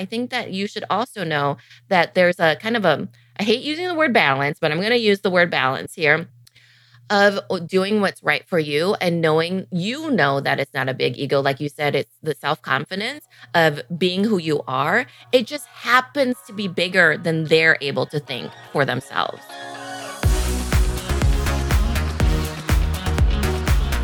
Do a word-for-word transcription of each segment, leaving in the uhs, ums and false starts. I think that you should also know that there's a kind of a, I hate using the word balance, but I'm going to use the word balance here, of doing what's right for you and knowing, you know, that it's not a big ego. Like you said, it's the self-confidence of being who you are. It just happens to be bigger than they're able to think for themselves.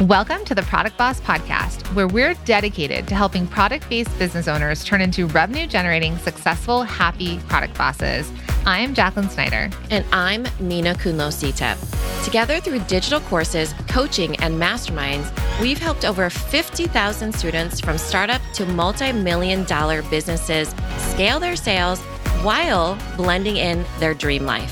Welcome to the Product Boss Podcast, where we're dedicated to helping product-based business owners turn into revenue-generating, successful, happy product bosses. I'm Jacqueline Snyder. And I'm Nina Kunlo Sita. Together through digital courses, coaching, and masterminds, we've helped over fifty thousand students from startup to multi-million dollar businesses scale their sales while blending in their dream life.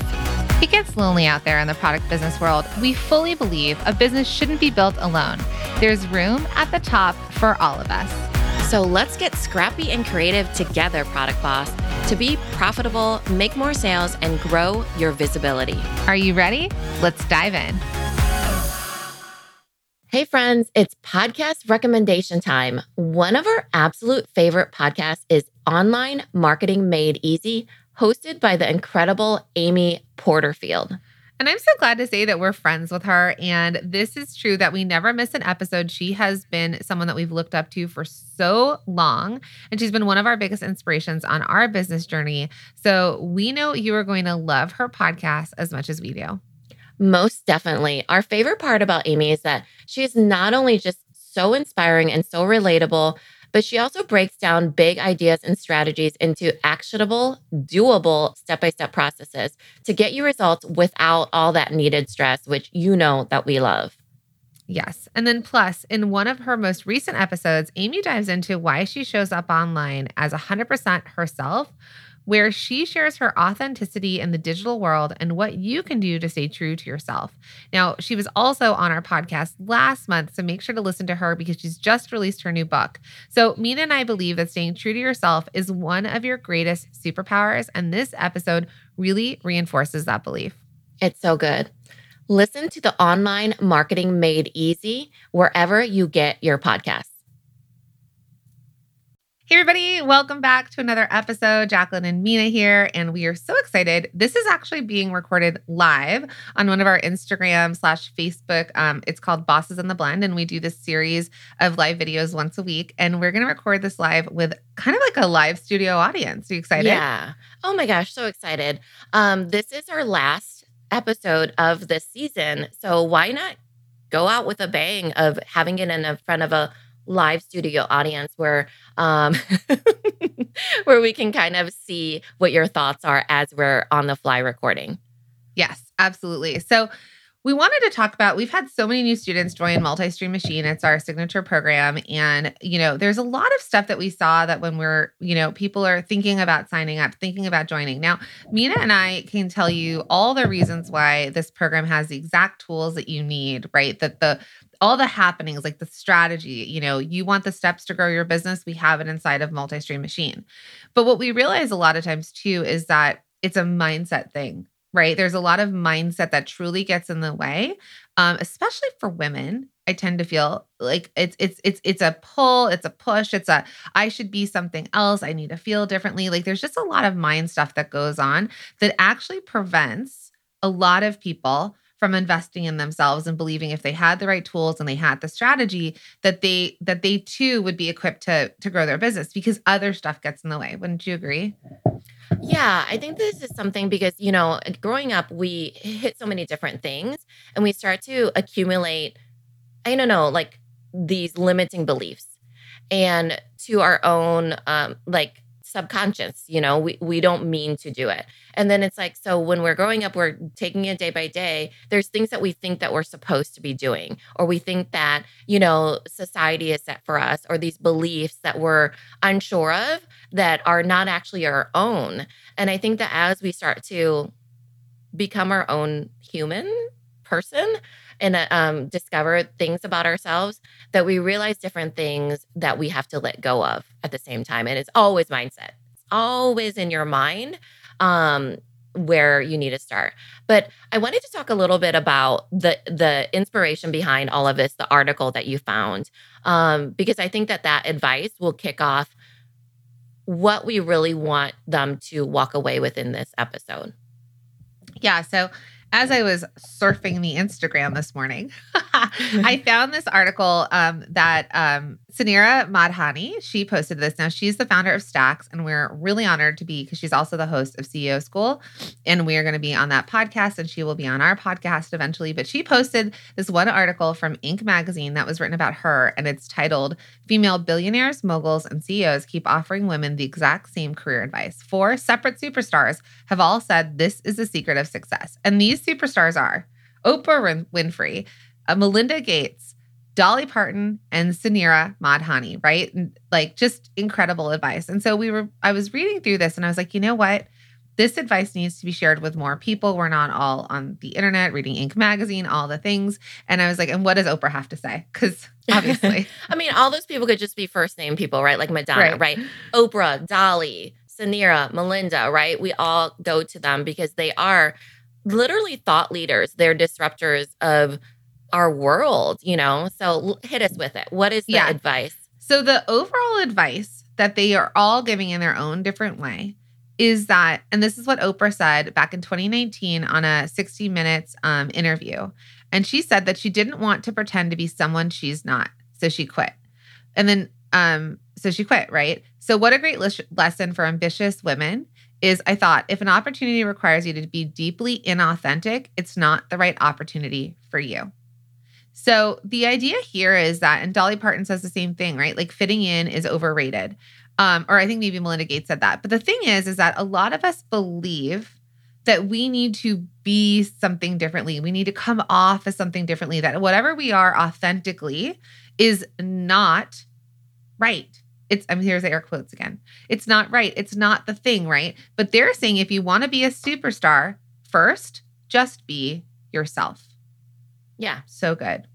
It gets lonely out there in the product business world. We fully believe a business shouldn't be built alone. There's room at the top for all of us. So let's get scrappy and creative together, Product Boss, to be profitable, make more sales, and grow your visibility. Are you ready? Let's dive in. Hey friends, it's podcast recommendation time. One of our absolute favorite podcasts is Online Marketing Made Easy, hosted by the incredible Amy Porterfield. And I'm so glad to say that we're friends with her. And this is true that we never miss an episode. She has been someone that we've looked up to for so long. And she's been one of our biggest inspirations on our business journey. So we know you are going to love her podcast as much as we do. Most definitely. Our favorite part about Amy is that she's not only just so inspiring and so relatable, but she also breaks down big ideas and strategies into actionable, doable step-by-step processes to get you results without all that needed stress, which you know that we love. Yes. And then plus, in one of her most recent episodes, Amy dives into why she shows up online as one hundred percent herself, where she shares her authenticity in the digital world and what you can do to stay true to yourself. Now, she was also on our podcast last month, so make sure to listen to her because she's just released her new book. So Mina and I believe that staying true to yourself is one of your greatest superpowers, and this episode really reinforces that belief. It's so good. Listen to the Online Marketing Made Easy wherever you get your podcasts. Hey everybody, welcome back to another episode. Jacqueline and Mina here, and we are so excited. This is actually being recorded live on one of our Instagram slash Facebook. Um, it's called Bosses in the Blend, and we do this series of live videos once a week, and we're going to record this live with kind of like a live studio audience. Are you excited? Yeah. Oh my gosh, so excited. Um, this is our last episode of this season, so why not go out with a bang of having it in front of a live studio audience where um, where we can kind of see what your thoughts are as we're on the fly recording. Yes, absolutely. So we wanted to talk about, we've had so many new students join Multi-Stream Machine. It's our signature program. And, you know, there's a lot of stuff that we saw that when we're, you know, people are thinking about signing up, thinking about joining. Now, Mina and I can tell you all the reasons why this program has the exact tools that you need, right? That the all the happenings, like the strategy, you know, you want the steps to grow your business, we have it inside of Multi-Stream Machine. But what we realize a lot of times too is that it's a mindset thing, right? There's a lot of mindset that truly gets in the way, um, especially for women. I tend to feel like it's it's it's it's a pull, it's a push, it's a I should be something else, I need to feel differently. Like there's just a lot of mind stuff that goes on that actually prevents a lot of people from investing in themselves and believing if they had the right tools and they had the strategy that they that they too would be equipped to to grow their business because other stuff gets in the way. Wouldn't you agree? Yeah, I think this is something because, you know, growing up, we hit so many different things and we start to accumulate, I don't know, like these limiting beliefs and to our own um, like subconscious, you know, we, we don't mean to do it. And then it's like, so when we're growing up, we're taking it day by day. There's things that we think that we're supposed to be doing, or we think that, you know, society is set for us, or these beliefs that we're unsure of that are not actually our own. And I think that as we start to become our own human person and uh, um, discover things about ourselves, that we realize different things that we have to let go of at the same time. And it's always mindset. It's always in your mind um, where you need to start. But I wanted to talk a little bit about the the inspiration behind all of this, the article that you found, um, because I think that that advice will kick off what we really want them to walk away with in this episode. Yeah. So as I was surfing the Instagram this morning, I found this article um, that um, Suneera Madhani, she posted this. Now, she's the founder of Stacks, and we're really honored to be, because she's also the host of C E O School, and we are going to be on that podcast, and she will be on our podcast eventually. But she posted this one article from Inc. Magazine that was written about her, and it's titled, Female Billionaires, Moguls, and C E Os Keep Offering Women the Exact Same Career Advice. Four separate superstars have all said this is the secret of success. And these superstars are Oprah Winfrey, Uh, Melinda Gates, Dolly Parton, and Suneera Madhani, right? Like, just incredible advice. And so we were, I was reading through this and I was like, you know what? This advice needs to be shared with more people. We're not all on the internet reading Inc. Magazine, all the things. And I was like, and what does Oprah have to say? Because obviously. I mean, all those people could just be first name people, right? Like Madonna, right? right? Oprah, Dolly, Suneera, Melinda, right? We all go to them because they are literally thought leaders. They're disruptors of our world, you know? So hit us with it. What is the yeah. advice? So the overall advice that they are all giving in their own different way is that, and this is what Oprah said back in twenty nineteen on a sixty minutes um, interview. And she said that she didn't want to pretend to be someone she's not. So she quit. And then, um, so she quit, right? So what a great le- lesson for ambitious women is, I thought, if an opportunity requires you to be deeply inauthentic, it's not the right opportunity for you. So the idea here is that, and Dolly Parton says the same thing, right? Like fitting in is overrated. Um, or I think maybe Melinda Gates said that. But the thing is, is that a lot of us believe that we need to be something differently. We need to come off as something differently, that whatever we are authentically is not right. It's, I mean, here's the air quotes again. It's not right. It's not the thing, right? But they're saying if you want to be a superstar, first, just be yourself. Yeah. So good.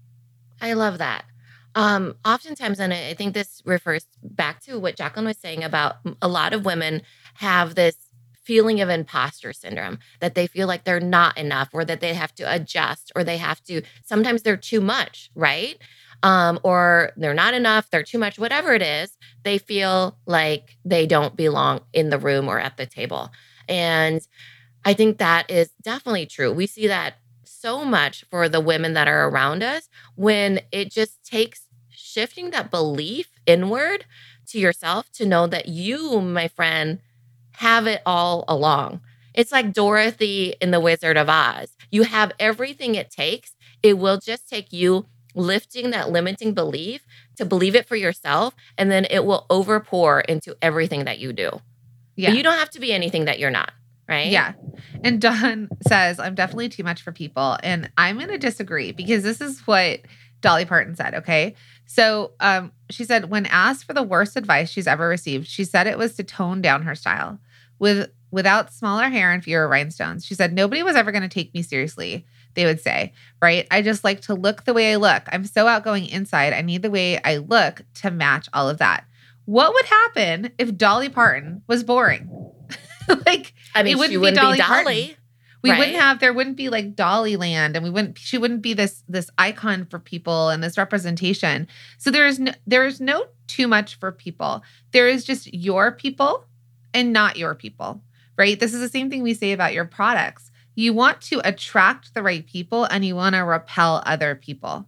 I love that. Um, oftentimes, and I think this refers back to what Jacqueline was saying about a lot of women have this feeling of imposter syndrome, that they feel like they're not enough or that they have to adjust or they have to, sometimes they're too much, right? Um, or they're not enough, they're too much, whatever it is, they feel like they don't belong in the room or at the table. And I think that is definitely true. We see that so much for the women that are around us when it just takes shifting that belief inward to yourself to know that you, my friend, have it all along. It's like Dorothy in The Wizard of Oz. You have everything it takes. It will just take you lifting that limiting belief to believe it for yourself, and then it will overpour into everything that you do. Yeah. But you don't have to be anything that you're not. Right? Yeah. And Dawn says, I'm definitely too much for people. And I'm going to disagree because this is what Dolly Parton said. Okay. So um, she said, when asked for the worst advice she's ever received, she said it was to tone down her style with without smaller hair and fewer rhinestones. She said, nobody was ever going to take me seriously, they would say, right? I just like to look the way I look. I'm so outgoing inside. I need the way I look to match all of that. What would happen if Dolly Parton was boring? Like, I mean, it wouldn't she wouldn't be Dolly. Be Dolly we right? wouldn't have, there wouldn't be like Dolly Land, and we wouldn't, she wouldn't be this, this icon for people and this representation. So there is no, there is no too much for people. There is just your people and not your people, right? This is the same thing we say about your products. You want to attract the right people and you want to repel other people.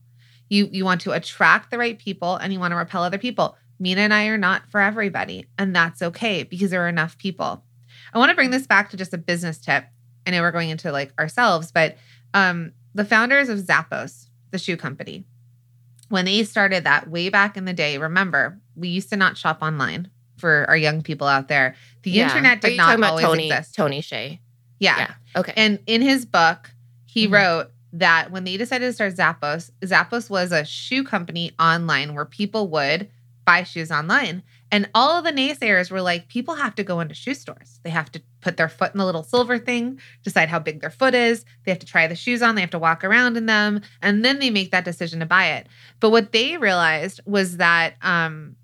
You, you want to attract the right people and you want to repel other people. Mina and I are not for everybody, and that's okay because there are enough people. I want to bring this back to just a business tip. I know we're going into like ourselves, but um, the founders of Zappos, the shoe company, when they started that way back in the day, remember, we used to not shop online for our young people out there. The yeah. internet did not always Tony, exist. Tony Hsieh. Yeah. yeah. Okay. And in his book, he mm-hmm. wrote that when they decided to start Zappos, Zappos was a shoe company online where people would buy shoes online. And all of the naysayers were like, people have to go into shoe stores. They have to put their foot in the little silver thing, decide how big their foot is. They have to try the shoes on. They have to walk around in them. And then they make that decision to buy it. But what they realized was that um,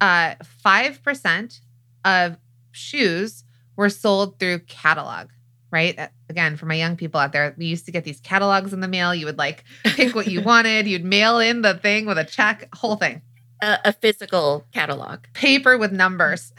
uh, five percent of shoes were sold through catalog. Right? Again, for my young people out there, we used to get these catalogs in the mail. You would like pick what you wanted. You'd mail in the thing with a check, whole thing. a, a physical catalog. Paper with numbers.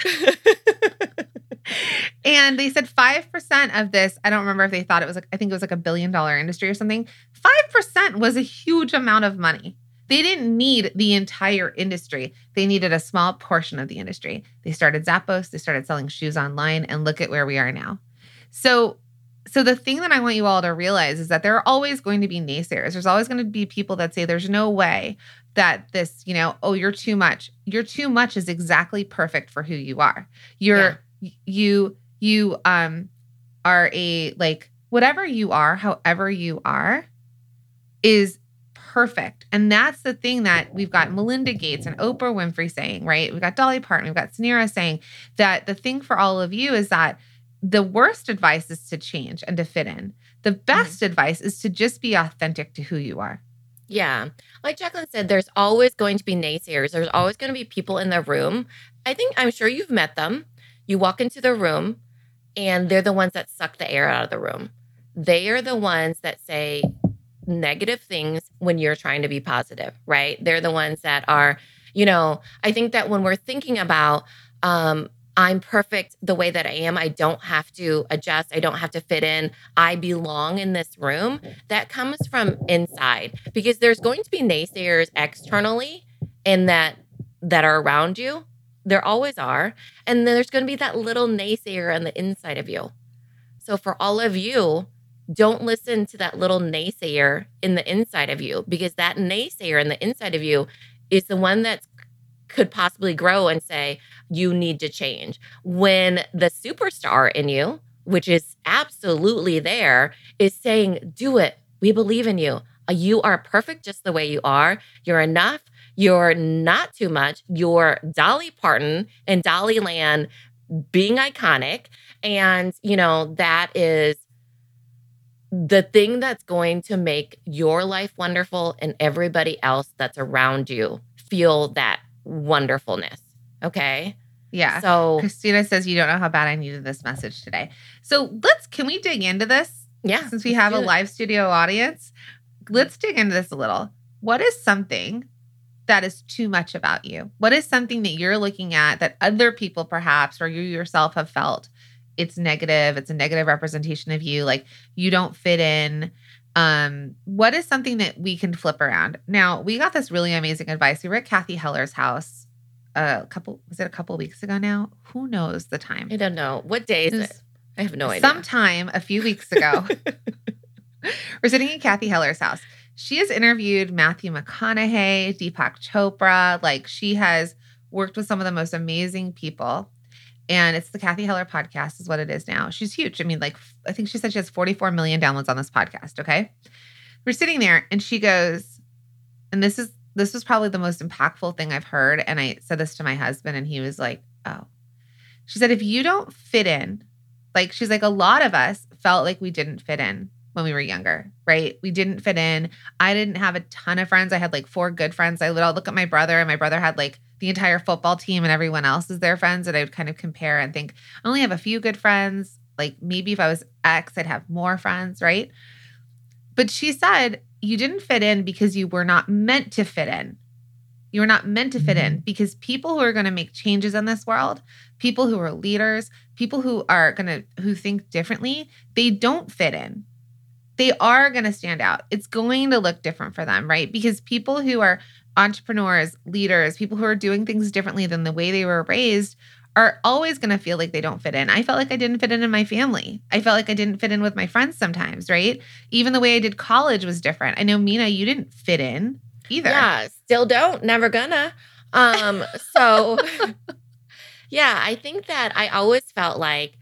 And they said five percent of this, I don't remember if they thought it was like, I think it was like a billion dollar industry or something. five percent was a huge amount of money. They didn't need the entire industry. They needed a small portion of the industry. They started Zappos. They started selling shoes online. And look at where we are now. So, so the thing that I want you all to realize is that there are always going to be naysayers. There's always going to be people that say there's no way that this, you know, oh, you're too much. You're too much is exactly perfect for who you are. You're, yeah. you, you um, are a, like, whatever you are, however you are is perfect. And that's the thing that we've got Melinda Gates and Oprah Winfrey saying, right? We've got Dolly Parton, we've got Suneera saying that the thing for all of you is that the worst advice is to change and to fit in. The best mm-hmm. advice is to just be authentic to who you are. Yeah. Like Jacqueline said, there's always going to be naysayers. There's always going to be people in the room. I think, I'm sure you've met them. You walk into the room and they're the ones that suck the air out of the room. They are the ones that say negative things when you're trying to be positive, right? They're the ones that are, you know, I think that when we're thinking about, um, I'm perfect the way that I am, I don't have to adjust, I don't have to fit in, I belong in this room, that comes from inside, because there's going to be naysayers externally and that that are around you. There always are. And then there's going to be that little naysayer on the inside of you. So for all of you, don't listen to that little naysayer in the inside of you, because that naysayer in the inside of you is the one that could possibly grow and say, you need to change. When the superstar in you, which is absolutely there, is saying, do it. We believe in you. You are perfect just the way you are. You're enough. You're not too much. You're Dolly Parton in Dolly Land being iconic. And, you know, that is the thing that's going to make your life wonderful and everybody else that's around you feel that wonderfulness. Okay? Yeah. So Christina says, you don't know how bad I needed this message today. So let's, can we dig into this? Yeah. Since we have a live studio audience, let's dig into this a little. What is something that is too much about you? What is something that you're looking at that other people perhaps, or you yourself have felt it's negative, it's a negative representation of you, like you don't fit in. Um, what is something that we can flip around? Now, we got this really amazing advice. We were at Kathy Heller's house a couple, was it a couple weeks ago now? Who knows the time? I don't know. What day is it? it? I have no idea. Sometime a few weeks ago, we're sitting in Kathy Heller's house. She has interviewed Matthew McConaughey, Deepak Chopra. Like, she has worked with some of the most amazing people. And it's the Kathy Heller podcast is what it is now. She's huge. I mean, like, I think she said she has forty-four million downloads on this podcast, okay? We're sitting there and she goes, and this is, this was probably the most impactful thing I've heard. And I said this to my husband and he was like, oh. She said, if you don't fit in, like, she's like, a lot of us felt like we didn't fit in when we were younger, right? We didn't fit in. I didn't have a ton of friends. I had like four good friends. I would all look at my brother and my brother had like the entire football team and everyone else is their friends. And I would kind of compare and think, I only have a few good friends. Like, maybe if I was X, I'd have more friends, right? But she said, you didn't fit in because you were not meant to fit in. You were not meant to fit in, because people who are going to make changes in this world, people who are leaders, people who are going to, who think differently, they don't fit in. They are going to stand out. It's going to look different for them, right? Because people who are entrepreneurs, leaders, people who are doing things differently than the way they were raised are always going to feel like they don't fit in. I felt like I didn't fit in in my family. I felt like I didn't fit in with my friends sometimes, right? Even the way I did college was different. I know, Mina, you didn't fit in either. Yeah, still don't. Never gonna. Um, so, yeah, I think that I always felt like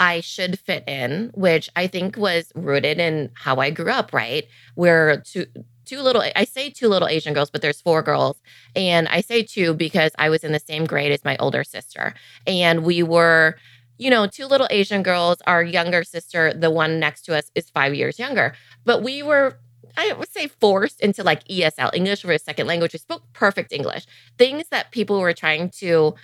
I should fit in, which I think was rooted in how I grew up, right? We're two, two little, I say two little Asian girls, but there's four girls. And I say two because I was in the same grade as my older sister. And we were, you know, two little Asian girls. Our younger sister, the one next to us, is five years younger. But we were, I would say, forced into like E S L, English for a second language. We spoke perfect English. Things that people were trying to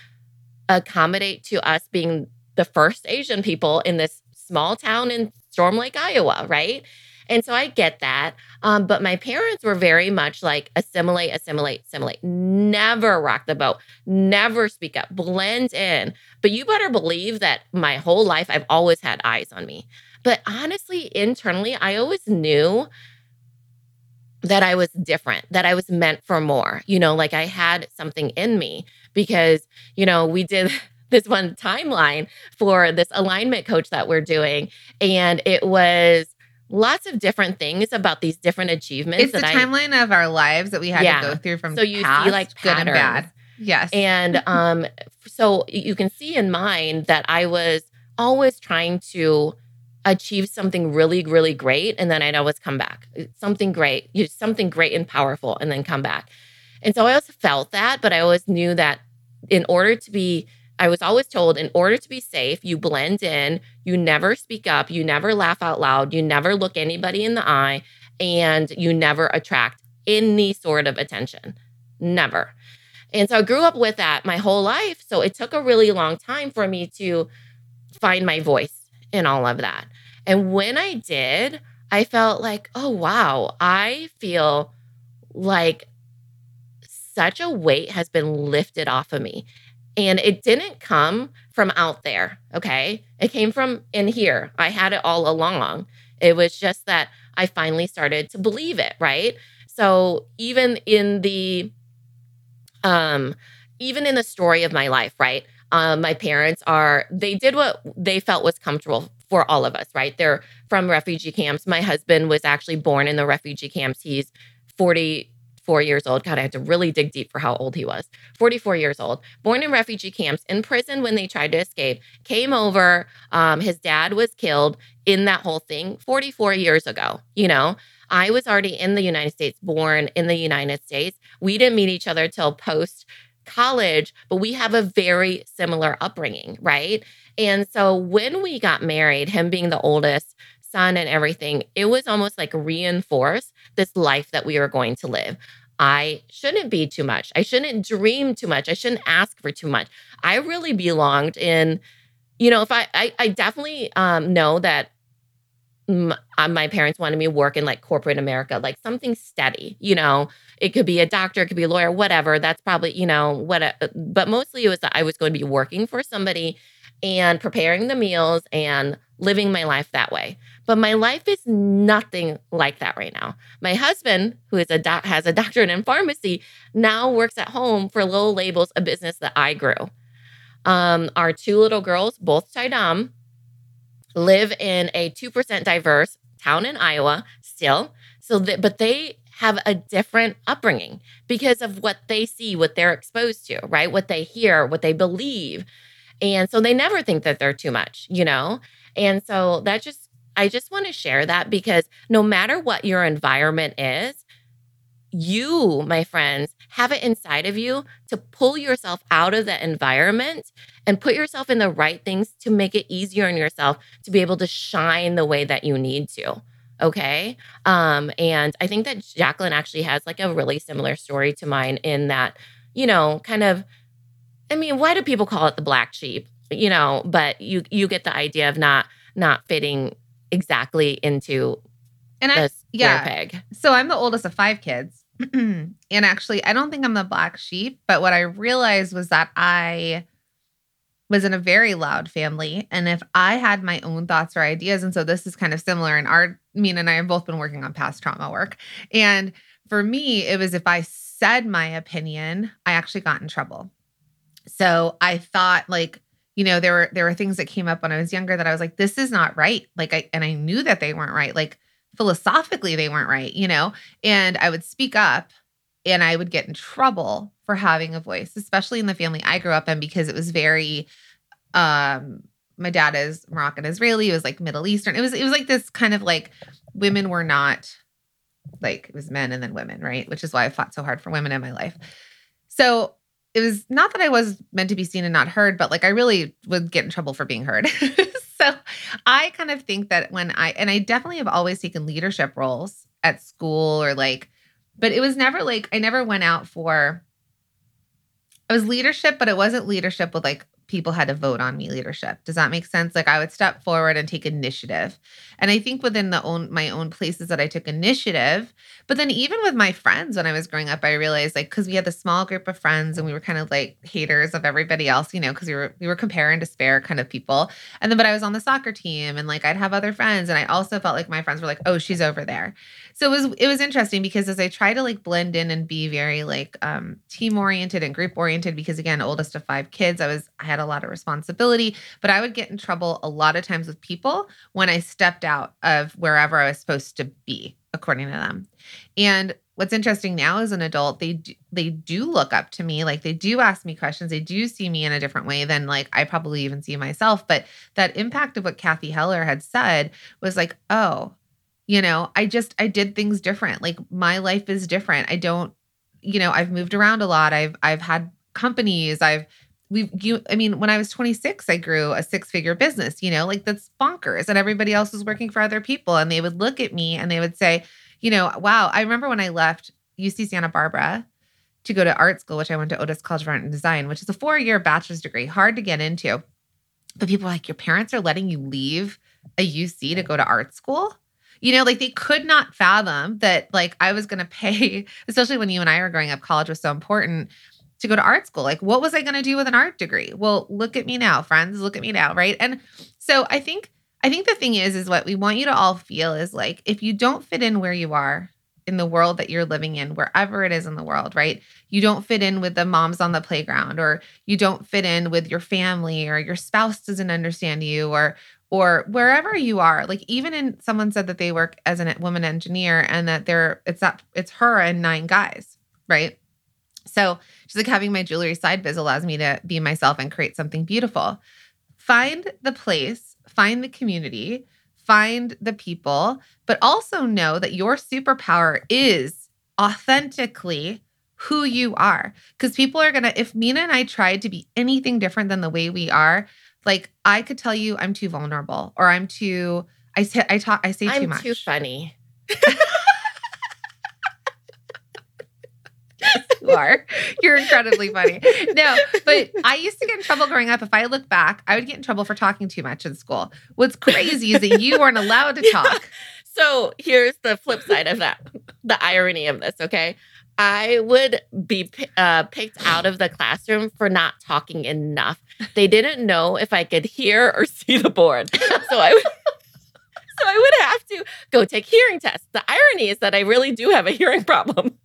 accommodate to us being the first Asian people in this small town in Storm Lake, Iowa, right? And so I get that. Um, but my parents were very much like assimilate, assimilate, assimilate. Never rock the boat. Never speak up. Blend in. But you better believe that my whole life, I've always had eyes on me. But honestly, internally, I always knew that I was different, that I was meant for more. You know, like I had something in me because, you know, we did this one timeline for this alignment coach that we're doing. And it was lots of different things about these different achievements. It's that the I, timeline of our lives that we had yeah. to go through from so you past, see like good and bad. Yes. And um, so you can see in mine that I was always trying to achieve something really, really great. And then I'd always come back. Something great, something great and powerful, and then come back. And so I always felt that, but I always knew that in order to be, I was always told in order to be safe, you blend in, you never speak up, you never laugh out loud, you never look anybody in the eye, and you never attract any sort of attention. Never. And so I grew up with that my whole life. So it took a really long time for me to find my voice in all of that. And when I did, I felt like, oh, wow, I feel like such a weight has been lifted off of me. And it didn't come from out there, okay? It came from in here. I had it all along. It was just that I finally started to believe it, right? So even in the, um, even in the story of my life, right? Um, my parents are, they did what they felt was comfortable for all of us, right? They're from refugee camps. My husband was actually born in the refugee camps. He's forty-four years old. God, I had to really dig deep for how old he was. forty-four years old, born in refugee camps, in prison when they tried to escape, came over. Um, his dad was killed in that whole thing forty-four years ago, you know? I was already in the United States, born in the United States. We didn't meet each other till post college, but we have a very similar upbringing, right? And so when we got married, him being the oldest son and everything, it was almost like reinforce this life that we were going to live. I shouldn't be too much. I shouldn't dream too much. I shouldn't ask for too much. I really belonged in, you know, if I, I, I definitely um, know that my parents wanted me to work in like corporate America, like something steady, you know, it could be a doctor, it could be a lawyer, whatever. That's probably, you know, what, a, but mostly it was that I was going to be working for somebody and preparing the meals and living my life that way. But my life is nothing like that right now. My husband, who is a doc, has a doctorate in pharmacy, now works at home for Little Labels, a business that I grew. Um, our two little girls, both Tai Dam, live in a two percent diverse town in Iowa still. So, th- but they have a different upbringing because of what they see, what they're exposed to, right? What they hear, what they believe. And so they never think that they're too much, you know? And so that just, I just want to share that because no matter what your environment is, you, my friends, have it inside of you to pull yourself out of that environment and put yourself in the right things to make it easier on yourself to be able to shine the way that you need to, okay? Um, and I think that Jacqueline actually has like a really similar story to mine in that, you know, kind of, I mean, why do people call it the black sheep? You know, but you you get the idea of not not fitting exactly into and the I, square yeah. peg. So I'm the oldest of five kids. And actually, I don't think I'm the black sheep, but what I realized was that I was in a very loud family. And if I had my own thoughts or ideas, and so this is kind of similar in our, Nina and I have both been working on past trauma work. And for me, it was if I said my opinion, I actually got in trouble. So I thought like, you know, there were, there were things that came up when I was younger that I was like, this is not right. Like I, and I knew that they weren't right. Like philosophically, they weren't right, you know, and I would speak up and I would get in trouble for having a voice, especially in the family I grew up in, because it was very, um, my dad is Moroccan Israeli. It was like Middle Eastern. It was, it was like this kind of like women were not like, it was men and then women, right? Which is why I fought so hard for women in my life. So it was not that I was meant to be seen and not heard, but like I really would get in trouble for being heard. So I kind of think that when I, and I definitely have always taken leadership roles at school or like, but it was never like, I never went out for, it was leadership, but it wasn't leadership with like people had to vote on me leadership. Does that make sense? Like I would step forward and take initiative. And I think within the own my own places that I took initiative, but then even with my friends when I was growing up, I realized like, cause we had this small group of friends and we were kind of like haters of everybody else, you know, cause we were, we were compare and despair kind of people. And then, but I was on the soccer team and like, I'd have other friends. And I also felt like my friends were like, oh, she's over there. So it was, it was interesting because as I try to like blend in and be very like um, team oriented and group oriented, because again, oldest of five kids, I was, I had a lot of responsibility, but I would get in trouble a lot of times with people when I stepped out of wherever I was supposed to be, according to them. And what's interesting now as an adult, they do, they do look up to me. Like they do ask me questions. They do see me in a different way than like I probably even see myself. But that impact of what Kathy Heller had said was like, oh, you know, I just, I did things different. Like my life is different. I don't, you know, I've moved around a lot. I've, I've had companies. I've, We've, you, I mean, when I was twenty-six, I grew a six-figure business, you know, like that's bonkers. And everybody else was working for other people. And they would look at me and they would say, you know, wow, I remember when I left U C Santa Barbara to go to art school, which I went to Otis College of Art and Design, which is a four-year bachelor's degree, hard to get into. But people were like, your parents are letting you leave a U C to go to art school? You know, like they could not fathom that like I was going to pay, especially when you and I were growing up, college was so important, to go to art school. Like, what was I going to do with an art degree? Well, look at me now, friends, look at me now. Right. And so I think, I think the thing is, is what we want you to all feel is like, if you don't fit in where you are in the world that you're living in, wherever it is in the world, right? You don't fit in with the moms on the playground, or you don't fit in with your family, or your spouse doesn't understand you, or, or wherever you are, like even in someone said that they work as a woman engineer and that they're, it's not, it's her and nine guys. Right. So she's like, having my jewelry side biz allows me to be myself and create something beautiful. Find the place, find the community, find the people, but also know that your superpower is authentically who you are. Because people are going to, if Nina and I tried to be anything different than the way we are, like I could tell you I'm too vulnerable, or I'm too, I say, I talk, I say I'm too much. I'm too funny. You are. You're incredibly funny. No, but I used to get in trouble growing up. If I look back, I would get in trouble for talking too much in school. What's crazy is that you weren't allowed to talk. Yeah. So here's the flip side of that, the irony of this, okay? I would be uh, picked out of the classroom for not talking enough. They didn't know if I could hear or see the board. So I would... So I would have to go take hearing tests. The irony is that I really do have a hearing problem.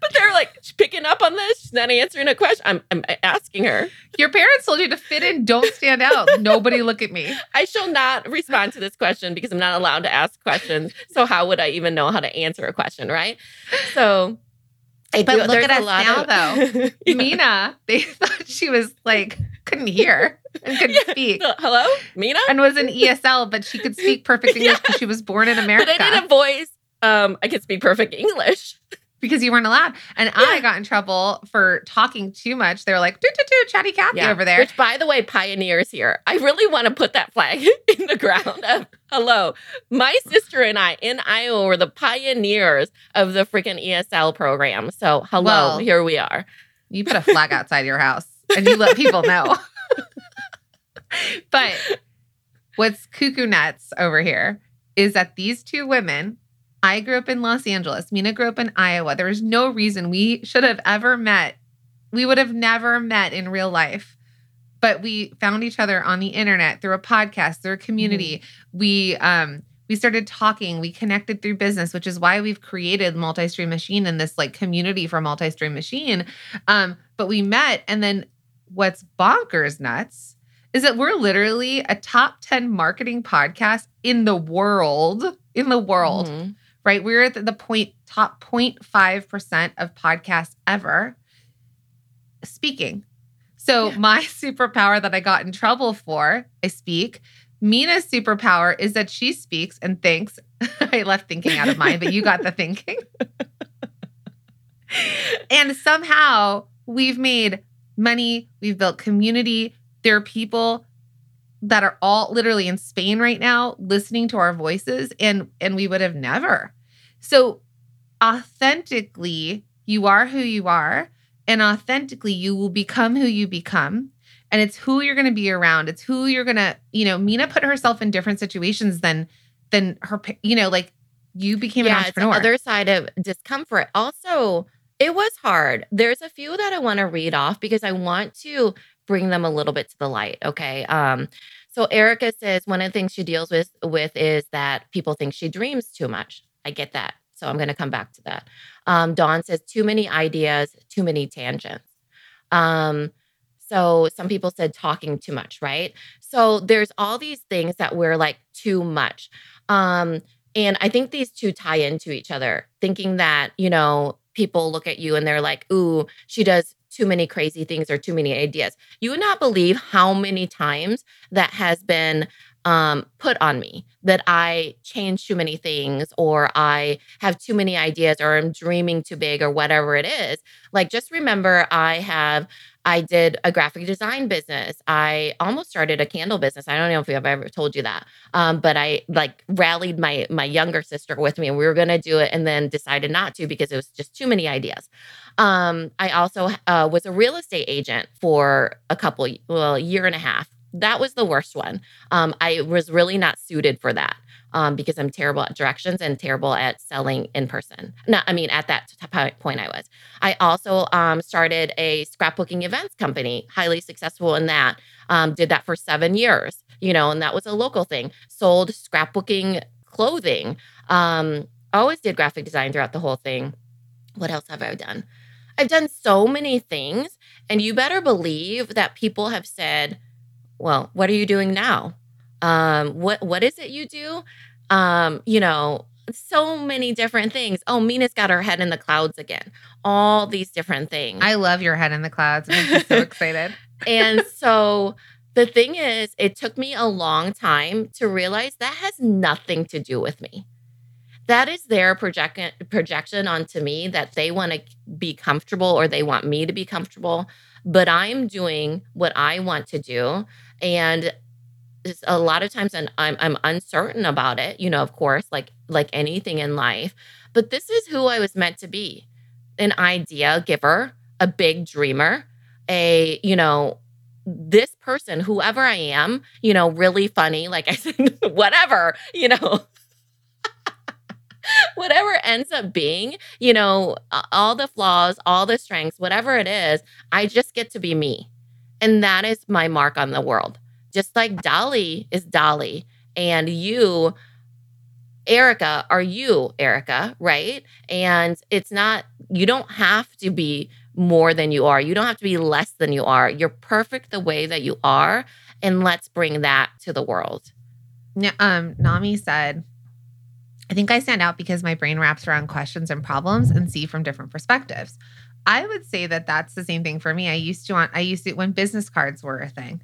But they're like, she's picking up on this. She's not answering a question. I'm, I'm asking her. Your parents told you to fit in. Don't stand out. Nobody look at me. I shall not respond to this question because I'm not allowed to ask questions. So how would I even know how to answer a question, right? So, I but do, look at us now, of, though. Yeah. Nina, they thought she was like, couldn't hear and couldn't yeah. speak. So, hello, Nina? And was in E S L, but she could speak perfect English because yeah. she was born in America. But I didn't voice, um, I could speak perfect English. Because you weren't allowed. And yeah. I got in trouble for talking too much. They were like, doo, doo, doo, chatty Kathy yeah. over there. Which, by the way, pioneers here. I really want to put that flag in the ground of, hello, my sister and I in Iowa were the pioneers of the freaking E S L program. So hello, well, here we are. You put a flag outside your house and you let people know. But what's cuckoo nuts over here is that these two women... I grew up in Los Angeles. Nina grew up in Iowa. There was no reason we should have ever met. We would have never met in real life. But we found each other on the internet through a podcast, through a community. Mm-hmm. We um, we started talking. We connected through business, which is why we've created Multi-Stream Machine and this like community for Multi-Stream Machine. Um, but we met. And then what's bonkers nuts is that we're literally a top ten marketing podcast in the world, in the world. Mm-hmm. Right? We're at the point, top zero point five percent of podcasts ever speaking. So yeah. my superpower that I got in trouble for, I speak. Mina's superpower is that she speaks and thinks. I left thinking out of mine, but you got the thinking. And somehow we've made money. We've built community. There are people that are all literally in Spain right now listening to our voices, and and we would have never. So authentically, you are who you are, and authentically, you will become who you become. And it's who you're going to be around. It's who you're going to, you know, Nina put herself in different situations than, than her, you know, like you became yeah, an entrepreneur. It's the other side of discomfort. Also, it was hard. There's a few that I want to read off because I want to bring them a little bit to the light. Okay. Um, so Erica says, one of the things she deals with, with is that people think she dreams too much. I get that. So I'm going to come back to that. Um, Dawn says, too many ideas, too many tangents. Um, So some people said talking too much, right? So there's all these things that we're like too much. Um, and I think these two tie into each other, thinking that, you know, people look at you and they're like, ooh, she does too many crazy things or too many ideas. You would not believe how many times that has been um, put on me, that I change too many things or I have too many ideas or I'm dreaming too big or whatever it is. Like, just remember I have... I did a graphic design business. I almost started a candle business. I don't know if I've ever told you that, um, but I like rallied my my younger sister with me, and we were going to do it, and then decided not to because it was just too many ideas. Um, I also uh, was a real estate agent for a couple, well, a year and a half. That was the worst one. Um, I was really not suited for that um, because I'm terrible at directions and terrible at selling in person. No, I mean, at that t- point I was. I also um, started a scrapbooking events company, highly successful in that. Um, did that for seven years, you know, and that was a local thing. Sold scrapbooking clothing. Um, always did graphic design throughout the whole thing. What else have I done? I've done so many things, and you better believe that people have said, well, what are you doing now? Um, what what is it you do? Um, you know, so many different things. Oh, Mina's got her head in the clouds again. All these different things. I love your head in the clouds. I'm just so excited. And so the thing is, it took me a long time to realize that has nothing to do with me. That is their project- projection onto me that they want to be comfortable or they want me to be comfortable. But I'm doing what I want to do. And a lot of times I'm, I'm uncertain about it, you know, of course, like like anything in life. But this is who I was meant to be, an idea giver, a big dreamer, a, you know, this person, whoever I am, you know, really funny, like I said, whatever, you know. Whatever ends up being, you know, all the flaws, all the strengths, whatever it is, I just get to be me. And that is my mark on the world. Just like Dolly is Dolly and you, Erica, are you, Erica, right? And it's not, you don't have to be more than you are. You don't have to be less than you are. You're perfect the way that you are. And let's bring that to the world. Yeah, um, Nami said... I think I stand out because my brain wraps around questions and problems and see from different perspectives. I would say that that's the same thing for me. I used to want, I used to, when business cards were a thing,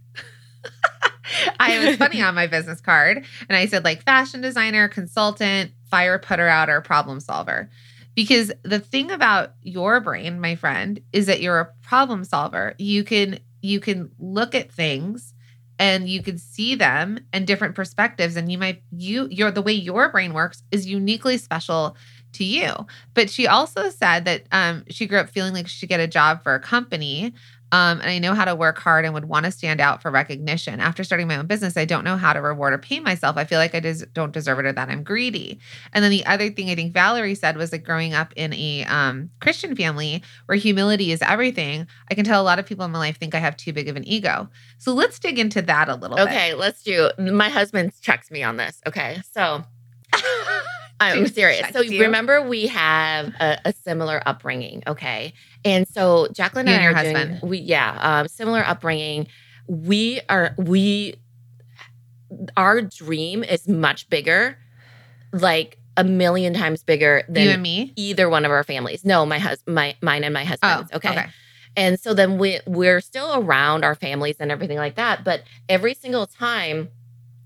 I was funny on my business card. And I said like fashion designer, consultant, fire putter out, or problem solver. Because the thing about your brain, my friend, is that you're a problem solver. You can, you can look at things and you could see them in different perspectives, and you might you your the way your brain works is uniquely special to you. But she also said that um, she grew up feeling like she should get a job for a company, um, and I know how to work hard and would want to stand out for recognition. After starting my own business, I don't know how to reward or pay myself. I feel like I des- don't deserve it, or that I'm greedy. And then the other thing I think Valerie said was that growing up in a um, Christian family where humility is everything, I can tell a lot of people in my life think I have too big of an ego. So let's dig into that a little okay, bit. Okay, let's do. My husband checks me on this. Okay, so I'm serious. So you? remember we have a, a similar upbringing, okay? And so Jacqueline you and, and I your are husband. Doing, we, yeah, um, similar upbringing. We are, we, our dream is much bigger, like a million times bigger than you and me? Either one of our families. No, my husband, my mine and my husband's, oh, okay? okay. And so then we, we're still around our families and everything like that. But every single time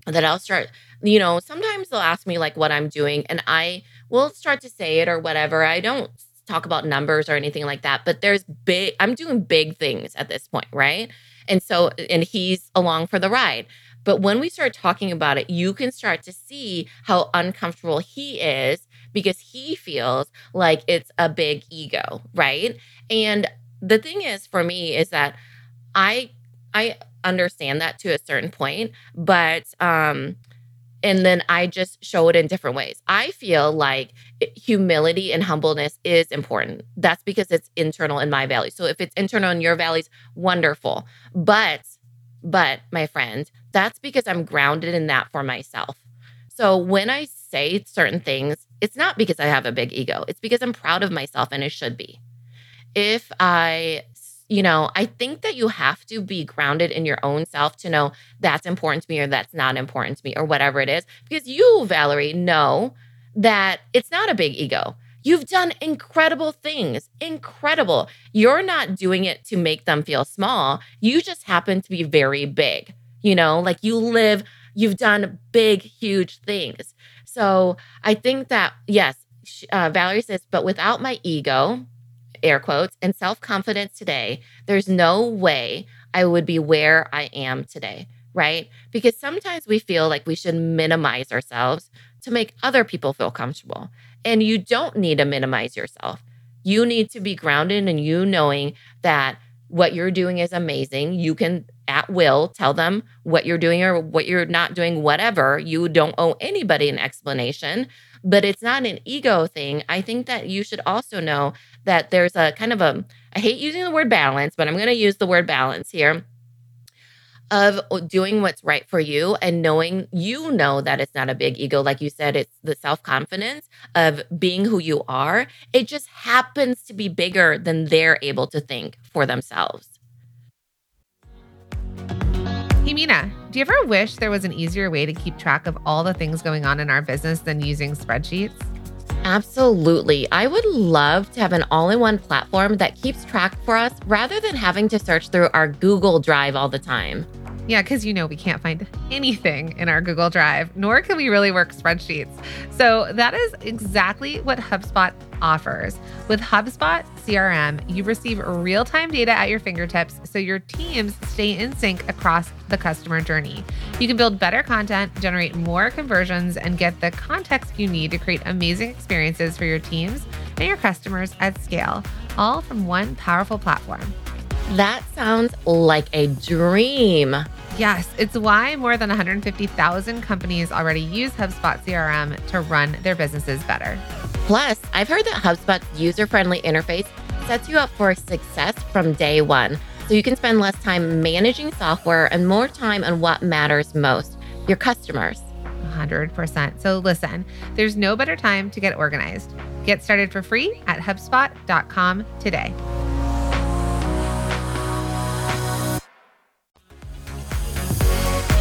that I'll start... You know, sometimes they'll ask me like what I'm doing and I will start to say it or whatever. I don't talk about numbers or anything like that, but there's big, I'm doing big things at this point, right? And so, and he's along for the ride. But when we start talking about it, you can start to see how uncomfortable he is because he feels like it's a big ego, right? And the thing is for me is that I I understand that to a certain point, but um, and then I just show it in different ways. I feel like humility and humbleness is important. That's because it's internal in my values. So if it's internal in your values, wonderful. But but my friend, that's because I'm grounded in that for myself. So when I say certain things, it's not because I have a big ego. It's because I'm proud of myself, and it should be. If I, you know, I think that you have to be grounded in your own self to know that's important to me or that's not important to me or whatever it is. Because you, Valerie, know that it's not a big ego. You've done incredible things, incredible. You're not doing it to make them feel small. You just happen to be very big, you know, like you live, you've done big, huge things. So I think that, yes, uh, Valerie says, but without my ego, air quotes, and self-confidence today, there's no way I would be where I am today, right? Because sometimes we feel like we should minimize ourselves to make other people feel comfortable. And you don't need to minimize yourself. You need to be grounded in you knowing that what you're doing is amazing. You can at will tell them what you're doing or what you're not doing, whatever. You don't owe anybody an explanation, but it's not an ego thing. I think that you should also know that there's a kind of a, I hate using the word balance, but I'm going to use the word balance here, of doing what's right for you and knowing, you know, that it's not a big ego. Like you said, it's the self-confidence of being who you are. It just happens to be bigger than they're able to think for themselves. Hey, Mina, do you ever wish there was an easier way to keep track of all the things going on in our business than using spreadsheets? Absolutely. I would love to have an all-in-one platform that keeps track for us rather than having to search through our Google Drive all the time. Yeah, because you know we can't find anything in our Google Drive, nor can we really work spreadsheets. So that is exactly what HubSpot offers. With HubSpot C R M, you receive real-time data at your fingertips so your teams stay in sync across the customer journey. You can build better content, generate more conversions, and get the context you need to create amazing experiences for your teams and your customers at scale, all from one powerful platform. That sounds like a dream. Yes, it's why more than one hundred fifty thousand companies already use HubSpot C R M to run their businesses better. Plus, I've heard that HubSpot's user-friendly interface sets you up for success from day one, so you can spend less time managing software and more time on what matters most, your customers. one hundred percent. So listen, there's no better time to get organized. Get started for free at HubSpot dot com today.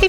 Hey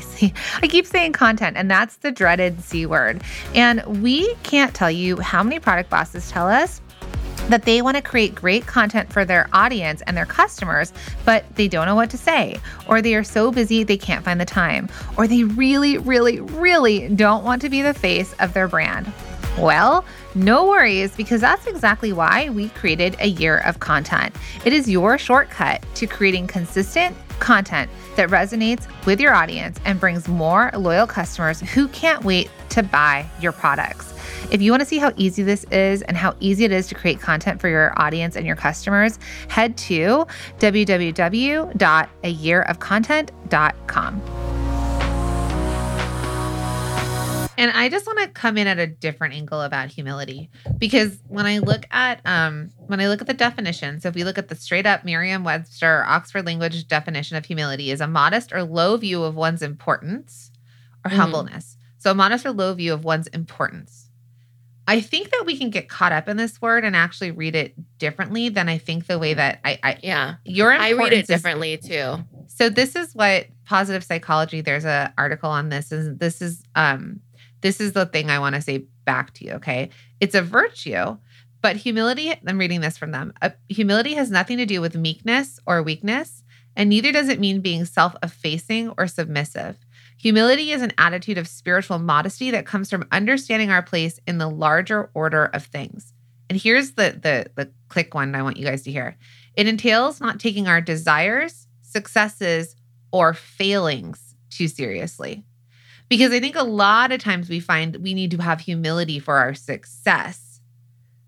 see. I keep saying content, and that's the dreaded C word. And we can't tell you how many product bosses tell us that they want to create great content for their audience and their customers, but they don't know what to say, or they are so busy they can't find the time, or they really, really, really don't want to be the face of their brand. Well, no worries, because that's exactly why we created A Year of Content. It is your shortcut to creating consistent content that resonates with your audience and brings more loyal customers who can't wait to buy your products. If you want to see how easy this is and how easy it is to create content for your audience and your customers, head to w w w dot a year of content dot com. And I just want to come in at a different angle about humility, because when I look at um, when I look at the definition, so if we look at the straight up Merriam-Webster Oxford language definition of humility, is a modest or low view of one's importance or mm-hmm. humbleness. So a modest or low view of one's importance. I think that we can get caught up in this word and actually read it differently than I think the way that I, I yeah, your importance I read it differently is, too. So this is what positive psychology. There's an article on this, and this is um. This is the thing I want to say back to you, okay? It's a virtue, but humility, I'm reading this from them, uh, humility has nothing to do with meekness or weakness, and neither does it mean being self-effacing or submissive. Humility is an attitude of spiritual modesty that comes from understanding our place in the larger order of things. And here's the, the, the click one I want you guys to hear. It entails not taking our desires, successes, or failings too seriously. Because I think a lot of times we find we need to have humility for our success,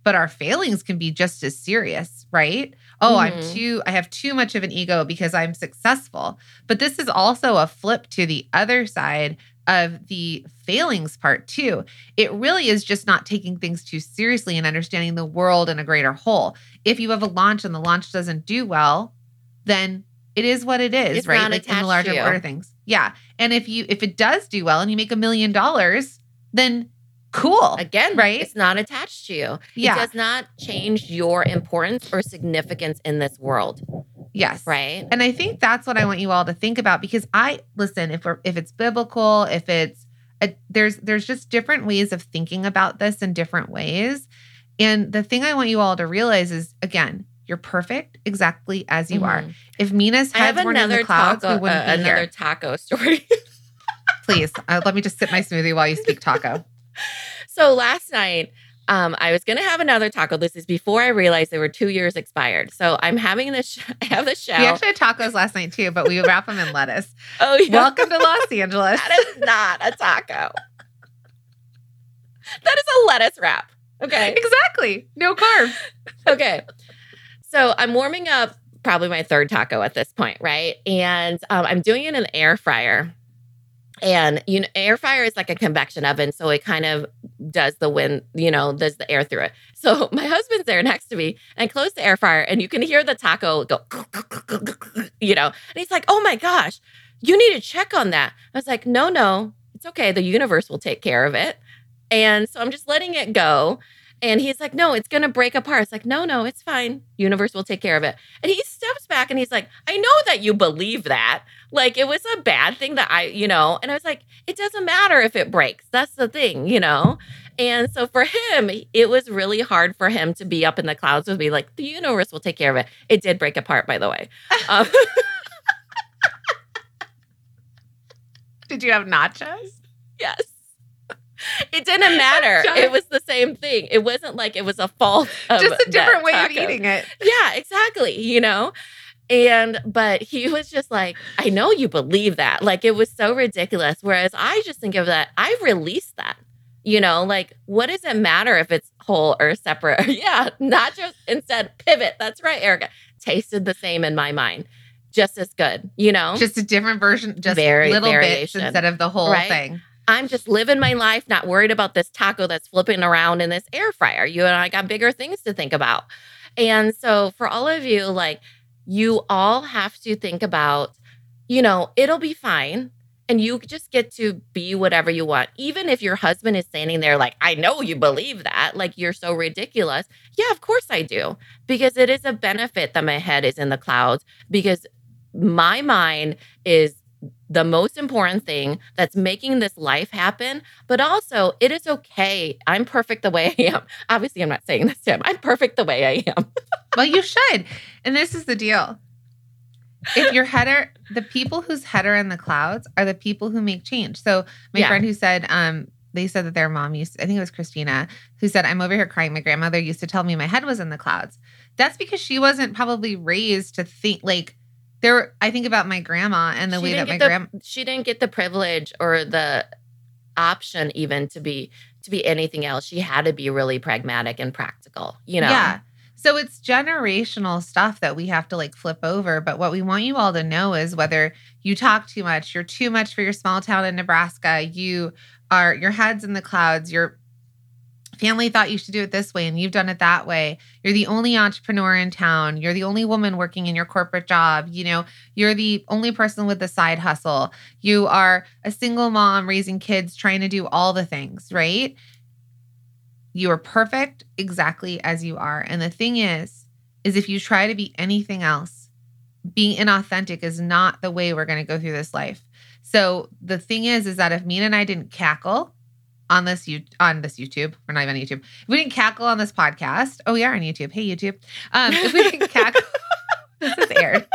but our failings can be just as serious, right? Oh, mm-hmm. I'm too, I have too much of an ego because I'm successful. But this is also a flip to the other side of the failings part too. It really is just not taking things too seriously and understanding the world in a greater whole. If you have a launch and the launch doesn't do well, then it is what it is, it's right? Like in the larger order things. Yeah. And if you if it does do well and you make a million dollars, then cool. Again, right? It's not attached to you. Yeah. It does not change your importance or significance in this world. Yes. Right. And I think that's what I want you all to think about, because I listen, if we're if it's biblical, if it's a, there's there's just different ways of thinking about this in different ways. And the thing I want you all to realize is, again, you're perfect exactly as you mm-hmm. are. If Mina's heads weren't in the clouds, taco, we wouldn't uh, be another here. Taco story. Please, uh, let me just sip my smoothie while you speak taco. So last night, um, I was going to have another taco. This is before I realized they were two years expired. So I'm having this, sh- I have the shell. We actually had tacos last night too, but we wrap them in lettuce. Oh, yeah. Welcome to Los Angeles. That is not a taco. That is a lettuce wrap. Okay. Exactly. No carbs. Okay. So I'm warming up probably my third taco at this point, right? And um, I'm doing it in the air fryer. And you know, air fryer is like a convection oven, so it kind of does the wind, you know, does the air through it. So my husband's there next to me, and I close the air fryer, and you can hear the taco go, you know. And he's like, "Oh my gosh, you need to check on that." I was like, "No, no, it's okay. The universe will take care of it." And so I'm just letting it go. And he's like, "No, it's going to break apart." It's like, no, no, it's fine. Universe will take care of it. And he steps back and he's like, "I know that you believe that. Like, it was a bad thing that I, you know." And I was like, it doesn't matter if it breaks. That's the thing, you know. And so for him, it was really hard for him to be up in the clouds with me. Like, the universe will take care of it. It did break apart, by the way. Um, did you have nachos? Yes. It didn't matter. It was the same thing. It wasn't like it was a fault of just a different way of eating it. Yeah, exactly. You know? And, but he was just like, "I know you believe that." Like, it was so ridiculous. Whereas I just think of that, I released that, you know, like, what does it matter if it's whole or separate? Yeah. Nachos instead, pivot. That's right, Erica. Tasted the same in my mind. Just as good, you know? Just a different version, just Vari- little variation. Bits instead of the whole right? thing. I'm just living my life, not worried about this taco that's flipping around in this air fryer. You and I got bigger things to think about. And so for all of you, like, you all have to think about, you know, it'll be fine. And you just get to be whatever you want. Even if your husband is standing there like, "I know you believe that. Like, you're so ridiculous." Yeah, of course I do. Because it is a benefit that my head is in the clouds. Because my mind is the most important thing that's making this life happen. But also, it is okay. I'm perfect the way I am. Obviously, I'm not saying this to him. I'm perfect the way I am. Well, you should. And this is the deal. If your header, the people whose head are in the clouds are the people who make change. So my yeah. friend who said, um, they said that their mom used, I think it was Christina, who said, "I'm over here crying. My grandmother used to tell me my head was in the clouds." That's because she wasn't probably raised to think like, There, I think about my grandma and the she way that my grandma... She didn't get the privilege or the option even to be to be anything else. She had to be really pragmatic and practical, you know? Yeah. So it's generational stuff that we have to like flip over. But what we want you all to know is whether you talk too much, you're too much for your small town in Nebraska, you are, your head's in the clouds, you're... Family thought you should do it this way and you've done it that way. You're the only entrepreneur in town. You're the only woman working in your corporate job. You know, you're the only person with a side hustle. You are a single mom raising kids, trying to do all the things, right? You are perfect exactly as you are. And the thing is, is if you try to be anything else, being inauthentic is not the way we're going to go through this life. So the thing is, is that if Mina and I didn't cackle on this you on this YouTube. We're not even on YouTube. If we didn't cackle on this podcast. Oh, we are on YouTube. Hey, YouTube. Um, if we didn't cackle, this is aired.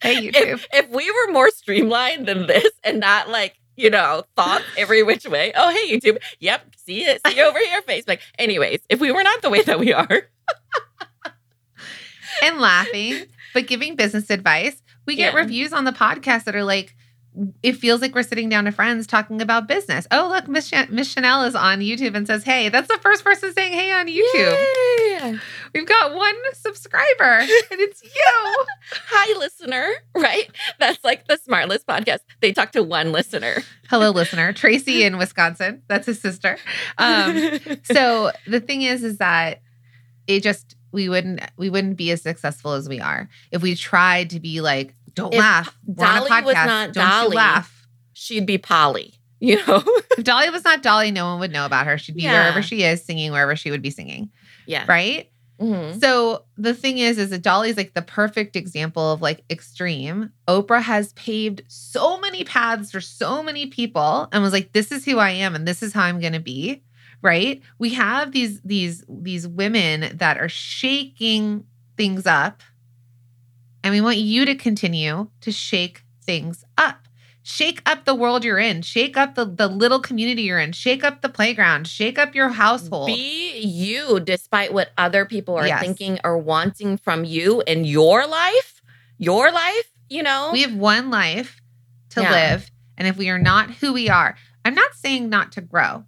Hey, YouTube. If, if we were more streamlined than this and not like, you know, thoughts every which way. Oh, hey, YouTube. Yep. See it. See over here, Facebook. Anyways, if we were not the way that we are. And laughing, but giving business advice. We get yeah. reviews on the podcast that are like, it feels like we're sitting down to friends talking about business. Oh, look, Miss Ch- Miss Chanel is on YouTube and says, hey, that's the first person saying hey on YouTube. Yay. We've got one subscriber and it's you. Hi, listener, right? That's like the SmartLess podcast. They talk to one listener. Hello, listener. Tracy in Wisconsin. That's his sister. Um, so the thing is, is that it just, we wouldn't, we wouldn't be as successful as we are if we tried to be like, Don't if laugh. We're Dolly on a podcast. Was not Don't Dolly. You laugh. She'd be Polly, you know? If Dolly was not Dolly, no one would know about her. She'd be yeah. wherever she is singing, wherever she would be singing. Yeah. Right? Mm-hmm. So the thing is, is that Dolly's like the perfect example of like extreme. Oprah has paved so many paths for so many people and was like, this is who I am and this is how I'm going to be. Right? We have these, these, these women that are shaking things up. And we want you to continue to shake things up. Shake up the world you're in. Shake up the, the little community you're in. Shake up the playground. Shake up your household. Be you despite what other people are yes. thinking or wanting from you in your life. Your life, you know? We have one life to yeah. live. And if we are not who we are, I'm not saying not to grow,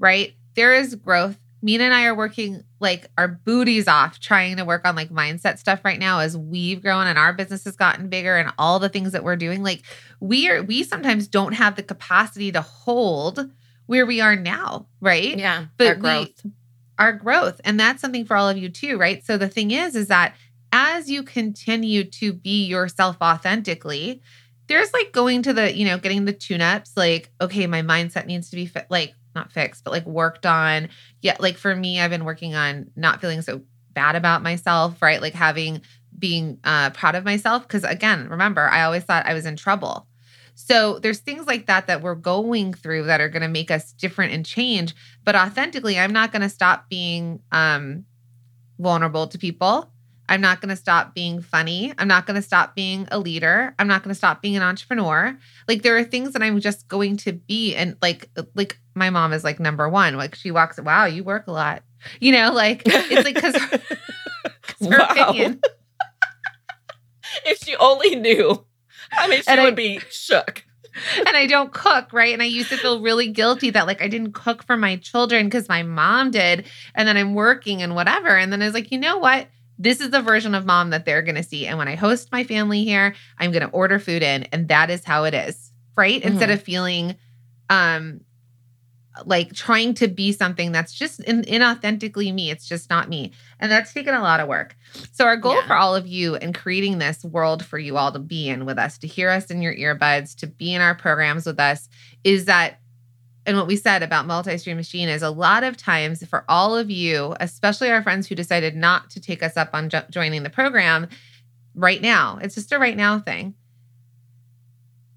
right? There is growth. Mina and I are working like our booties off trying to work on like mindset stuff right now as we've grown and our business has gotten bigger and all the things that we're doing. Like we are, we sometimes don't have the capacity to hold where we are now, right? Yeah, but our growth. We, our growth. And that's something for all of you too, right? So the thing is, is that as you continue to be yourself authentically, there's like going to the, you know, getting the tune-ups, like, okay, my mindset needs to be fit, like, not fixed, but like worked on. Yeah. Like for me, I've been working on not feeling so bad about myself, right? Like having, being uh, proud of myself. Cause again, remember, I always thought I was in trouble. So there's things like that that we're going through that are going to make us different and change. But authentically, I'm not going to stop being um, vulnerable to people. I'm not going to stop being funny. I'm not going to stop being a leader. I'm not going to stop being an entrepreneur. Like there are things that I'm just going to be. And like, like my mom is like number one, like she walks, wow, you work a lot, you know, like it's like, cause her, cause her wow. opinion. If she only knew, I mean, she and would I, be shook. And I don't cook, right? And I used to feel really guilty that like I didn't cook for my children because my mom did. And then I'm working and whatever. And then I was like, you know what? This is the version of mom that they're going to see. And when I host my family here, I'm going to order food in. And that is how it is, right? Mm-hmm. Instead of feeling um, like trying to be something that's just in, inauthentically me. It's just not me. And that's taken a lot of work. So our goal yeah. for all of you in creating this world for you all to be in with us, to hear us in your earbuds, to be in our programs with us is that, and what we said about Multi-Stream Machine is a lot of times for all of you, especially our friends who decided not to take us up on jo- joining the program right now, it's just a right now thing.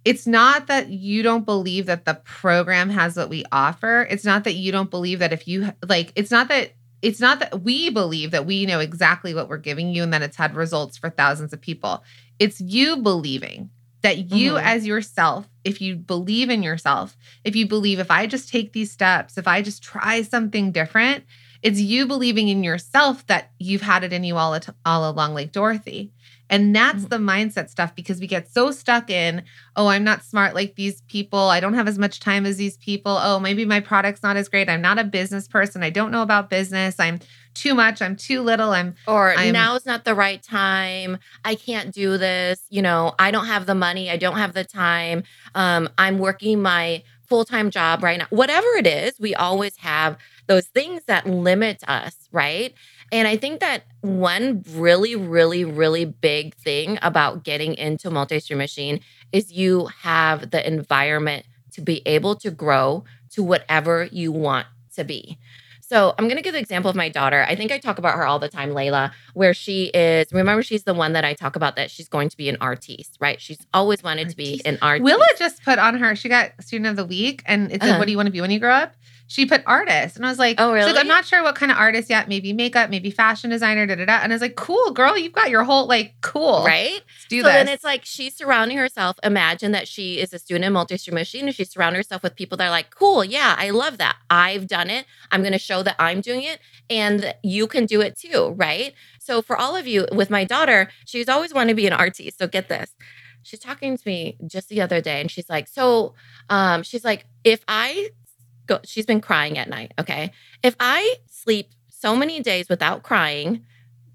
It's not that you don't believe that the program has what we offer. It's not that you don't believe that if you like, it's not that, it's not that we believe that we know exactly what we're giving you and that it's had results for thousands of people. It's you believing that you mm-hmm. as yourself, if you believe in yourself, if you believe, if I just take these steps, if I just try something different, it's you believing in yourself that you've had it in you all, all along, like Dorothy. And that's mm-hmm. the mindset stuff because we get so stuck in, oh, I'm not smart like these people. I don't have as much time as these people. Oh, maybe my product's not as great. I'm not a business person. I don't know about business. I'm too much. I'm too little. I'm or I'm, now is not the right time. I can't do this. You know, I don't have the money. I don't have the time. Um, I'm working my full-time job right now. Whatever it is, we always have those things that limit us, right? And I think that one really, really, really big thing about getting into Multi-Stream Machine is you have the environment to be able to grow to whatever you want to be. So I'm going to give the example of my daughter. I think I talk about her all the time, Layla, where she is, remember, she's the one that I talk about that she's going to be an artiste, right? She's always wanted artiste. to be an artiste. Willa just put on her, she got student of the week and it said, uh-huh. what do you want to be when you grow up? she put artist. And I was like, oh, really? She's like, I'm not sure what kind of artist yet. Maybe makeup, maybe fashion designer, da da da. And I was like, cool, girl, you've got your whole, like, cool. Right? Let's do so this. So then it's like she's surrounding herself. Imagine that she is a student in Multi-Stream Machine and she's surrounding herself with people that are like, cool, yeah, I love that. I've done it. I'm going to show that I'm doing it and you can do it too, right? So for all of you, with my daughter, she's always wanted to be an artiste. So get this. She's talking to me just the other day and she's like, so um, she's like, if I go, she's been crying at night. Okay. If I sleep so many days without crying,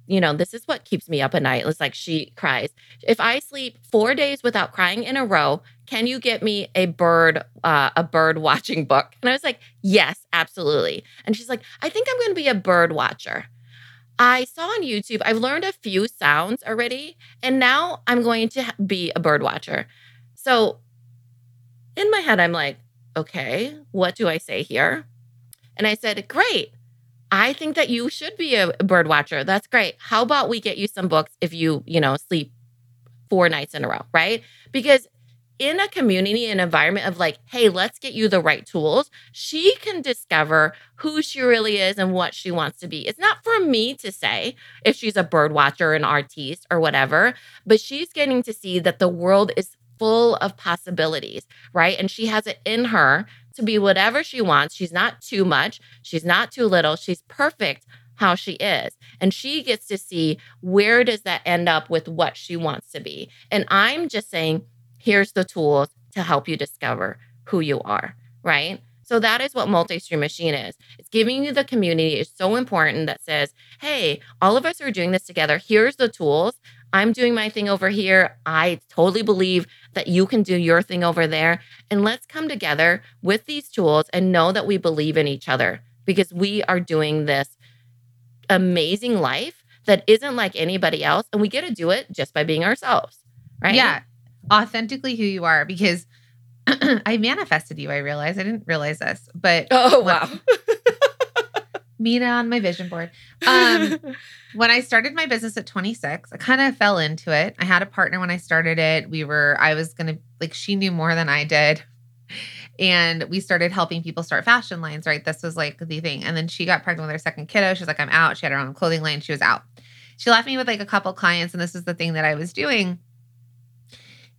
you know, this is what keeps me up at night. It's like she cries. If I sleep four days without crying in a row, can you get me a bird, uh, a bird watching book? And I was like, yes, absolutely. And she's like, I think I'm going to be a bird watcher. I saw on YouTube, I've learned a few sounds already, and now I'm going to be a bird watcher. So in my head, I'm like, okay, what do I say here? And I said, great. I think that you should be a bird watcher. That's great. How about we get you some books if you, you know, sleep four nights in a row, right? Because in a community, an environment of like, hey, let's get you the right tools, she can discover who she really is and what she wants to be. It's not for me to say if she's a bird watcher, an artiste or whatever, but she's getting to see that the world is full of possibilities, right? And she has it in her to be whatever she wants. She's not too much. She's not too little. She's perfect how she is. And she gets to see where does that end up with what she wants to be. And I'm just saying, here's the tools to help you discover who you are, right? So that is what Multi-Stream Machine is. It's giving you the community. It's so important that says, hey, all of us are doing this together. Here's the tools. I'm doing my thing over here. I totally believe that you can do your thing over there. And let's come together with these tools and know that we believe in each other because we are doing this amazing life that isn't like anybody else. And we get to do it just by being ourselves, right? Yeah. Authentically who you are, because I manifested you. I realized I didn't realize this, but oh wow, Mina on my vision board. Um, when I started my business at twenty-six, I kind of fell into it. I had a partner when I started it. We were, I was gonna like, she knew more than I did, and we started helping people start fashion lines. Right, this was like the thing, and then she got pregnant with her second kiddo. She was like, I'm out. She had her own clothing line. She was out. She left me with like a couple clients, and this was the thing that I was doing.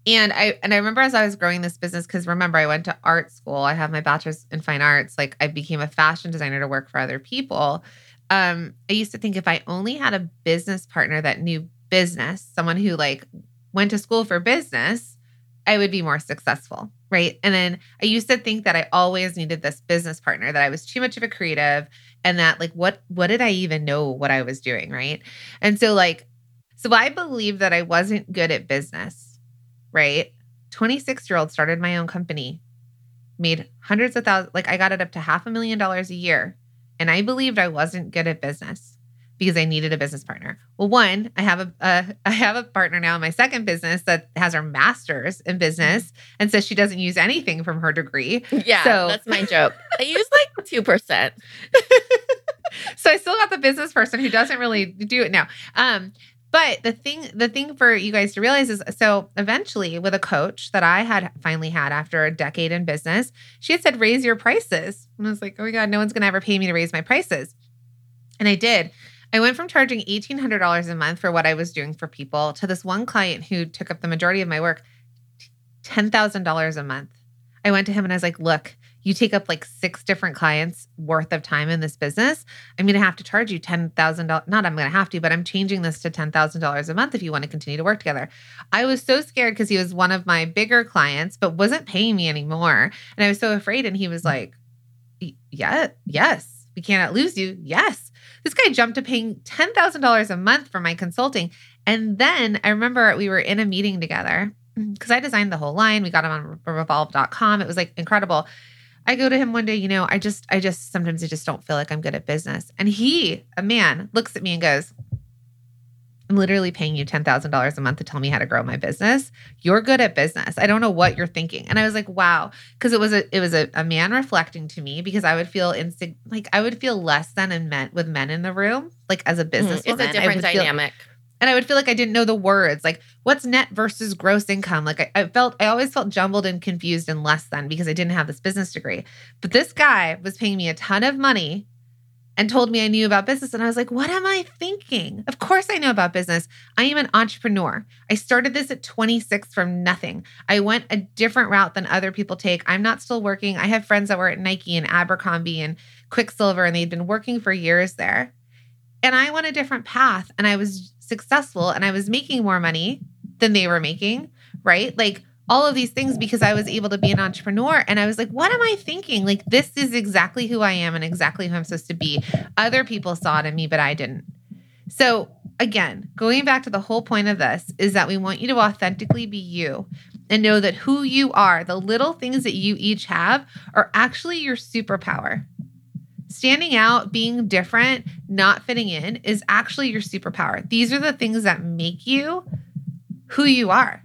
And I and I remember as I was growing this business, because remember, I went to art school. I have my bachelor's in fine arts. Like, I became a fashion designer to work for other people. Um, I used to think if I only had a business partner that knew business, someone who like went to school for business, I would be more successful, right? And then I used to think that I always needed this business partner, that I was too much of a creative, and that like, what what did I even know what I was doing, right? And so like, so I believed that I wasn't good at business. Right? twenty-six-year-old started my own company, made hundreds of thousands, like I got it up to half a million dollars a year. And I believed I wasn't good at business because I needed a business partner. Well, one, I have a, uh, I have a partner now in my second business that has her master's in business and says she doesn't use anything from her degree. Yeah, so that's my joke. I use like two percent. So I still got the business person who doesn't really do it now. Um, But the thing the thing for you guys to realize is, so eventually with a coach that I had finally had after a decade in business, she had said, raise your prices. And I was like, oh my God, no one's going to ever pay me to raise my prices. And I did. I went from charging eighteen hundred dollars a month for what I was doing for people to this one client who took up the majority of my work, ten thousand dollars a month. I went to him and I was like, look, you take up like six different clients worth of time in this business. I'm going to have to charge you ten thousand dollars. Not I'm going to have to, but I'm changing this to ten thousand dollars a month if you want to continue to work together. I was so scared because he was one of my bigger clients, but wasn't paying me anymore. And I was so afraid. And he was like, yeah, yes, we cannot lose you. Yes. This guy jumped to paying ten thousand dollars a month for my consulting. And then I remember we were in a meeting together because I designed the whole line. We got him on revolve dot com. It was like incredible. I go to him one day, you know, I just, I just, sometimes I just don't feel like I'm good at business. And he, a man, looks at me and goes, I'm literally paying you ten thousand dollars a month to tell me how to grow my business. You're good at business. I don't know what you're thinking. And I was like, wow. Cause it was a, it was a, a man reflecting to me because I would feel insig- like I would feel less than and met with men in the room, like as a business mm, it's woman, a different dynamic. Feel, And I would feel like I didn't know the words, like what's net versus gross income. Like I, I felt, I always felt jumbled and confused and less than because I didn't have this business degree. But this guy was paying me a ton of money and told me I knew about business. And I was like, what am I thinking? Of course I know about business. I am an entrepreneur. I started this at twenty-six from nothing. I went a different route than other people take. I'm not still working. I have friends that were at Nike and Abercrombie and Quicksilver, and they'd been working for years there. And I went a different path, and I was successful, and I was making more money than they were making, right? Like all of these things because I was able to be an entrepreneur. And I was like, what am I thinking? Like, this is exactly who I am and exactly who I'm supposed to be. Other people saw it in me, but I didn't. So again, going back to the whole point of this is that we want you to authentically be you and know that who you are, the little things that you each have, are actually your superpower. Standing out, being different, not fitting in is actually your superpower. These are the things that make you who you are,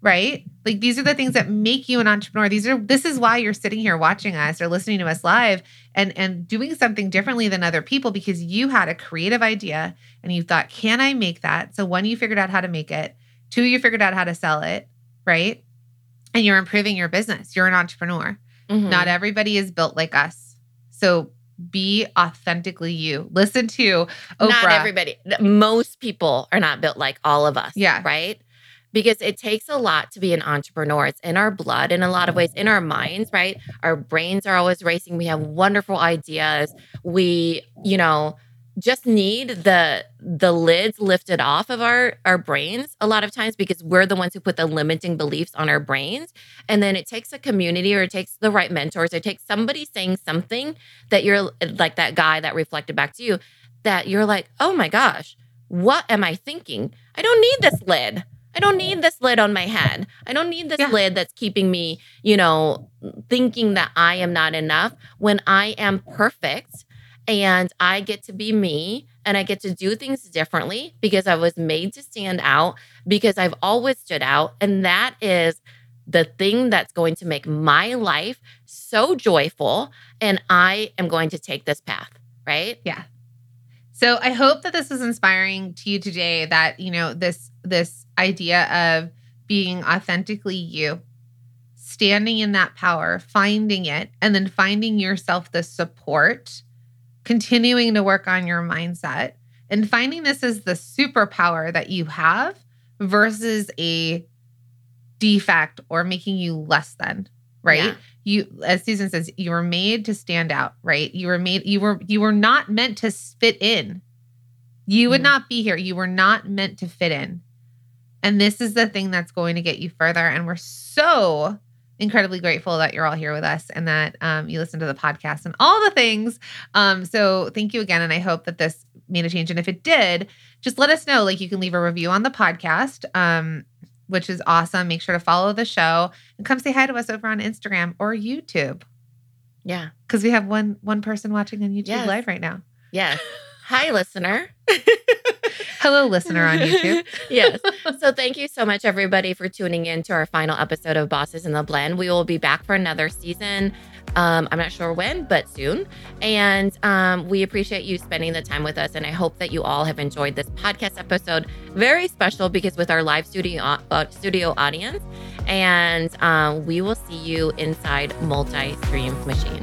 right? Like these are the things that make you an entrepreneur. These are, this is why you're sitting here watching us or listening to us live and, and doing something differently than other people, because you had a creative idea and you thought, can I make that? So one, you figured out how to make it. Two, you figured out how to sell it, right? And you're improving your business. You're an entrepreneur. Mm-hmm. Not everybody is built like us. So be authentically you. Listen to Oprah. Not everybody. Most people are not built like all of us, yeah, right? Because it takes a lot to be an entrepreneur. It's in our blood in a lot of ways, in our minds, right? Our brains are always racing. We have wonderful ideas. We, you know, just need the the lids lifted off of our, our brains a lot of times, because we're the ones who put the limiting beliefs on our brains. And then it takes a community, or it takes the right mentors, or it takes somebody saying something that you're like that guy that reflected back to you, that you're like, oh my gosh, what am I thinking? I don't need this lid. I don't need this lid on my head. I don't need this yeah. lid that's keeping me, you know, thinking that I am not enough when I am perfect. And I get to be me, and I get to do things differently because I was made to stand out, because I've always stood out. And that is the thing that's going to make my life so joyful. And I am going to take this path, right? Yeah. So I hope that this is inspiring to you today, that, you know, this, this idea of being authentically you, standing in that power, finding it, and then finding yourself the support, continuing to work on your mindset, and finding this as the superpower that you have versus a defect or making you less than, right? Yeah. You, as Susan says, you were made to stand out, right? You were made, you were, you were not meant to fit in. You would mm. not be here. You were not meant to fit in. And this is the thing that's going to get you further. And we're so incredibly grateful that you're all here with us, and that um, you listen to the podcast and all the things. Um, so thank you again. And I hope that this made a change. And if it did, just let us know. Like, you can leave a review on the podcast, um, which is awesome. Make sure to follow the show and come say hi to us over on Instagram or YouTube. Yeah. Because we have one one person watching on YouTube yes. live right now. Yes. Hi, listener. Hello, listener on YouTube. Yes. So thank you so much, everybody, for tuning in to our final episode of Bosses in the Blend. We will be back for another season. Um, I'm not sure when, but soon. And um, we appreciate you spending the time with us. And I hope that you all have enjoyed this podcast episode. Very special, because with our live studio, uh, studio audience. And uh, we will see you inside Multi-Stream Machine.